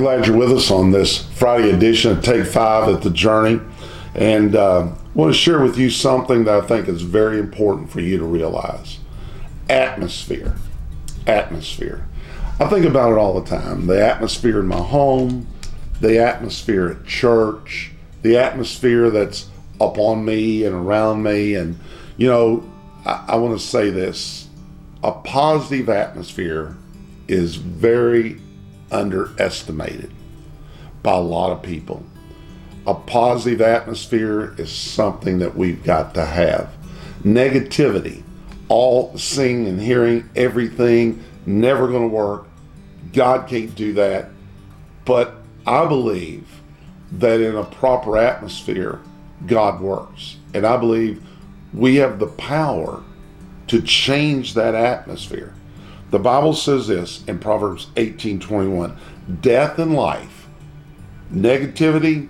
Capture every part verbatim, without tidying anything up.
glad you're with us on this Friday edition of Take Five at The Journey. And I uh, want to share with you something that I think is very important for you to realize. Atmosphere. Atmosphere. I think about it all the time. The atmosphere in my home, the atmosphere at church, the atmosphere that's up on me and around me. And, you know, I, I want to say this. A positive atmosphere is very underestimated by a lot of people. A positive atmosphere is something that we've got to have. Negativity, all seeing and hearing everything, never going to work. God can't do that. But I believe that in a proper atmosphere, God works. And I believe we have the power to change that atmosphere. The Bible says this in Proverbs eighteen twenty-one, death and life, negativity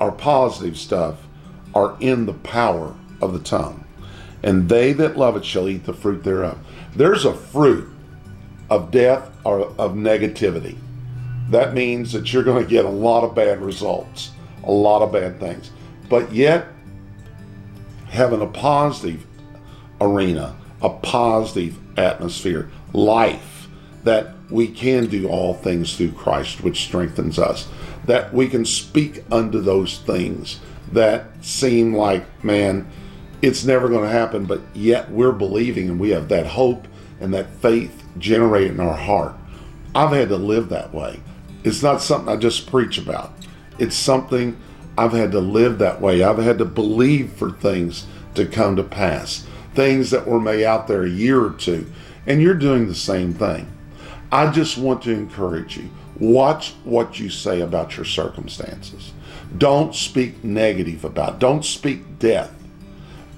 or positive stuff, are in the power of the tongue. And they that love it shall eat the fruit thereof. There's a fruit of death or of negativity. That means that you're going to get a lot of bad results, a lot of bad things. But yet, having a positive arena, a positive atmosphere, life, that we can do all things through Christ, which strengthens us, that we can speak unto those things that seem like, man, it's never going to happen, but yet we're believing and we have that hope and that faith generated in our heart. I've had to live that way. It's not something I just preach about. It's something I've had to live that way. I've had to believe for things to come to pass, things that were made out there a year or two. And you're doing the same thing. I just want to encourage you. Watch what you say about your circumstances. Don't speak negative about it. Don't speak death,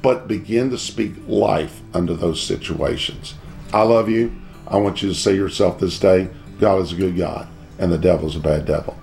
but begin to speak life under those situations. I love you. I want you to say yourself this day, God is a good God, and the devil is a bad devil.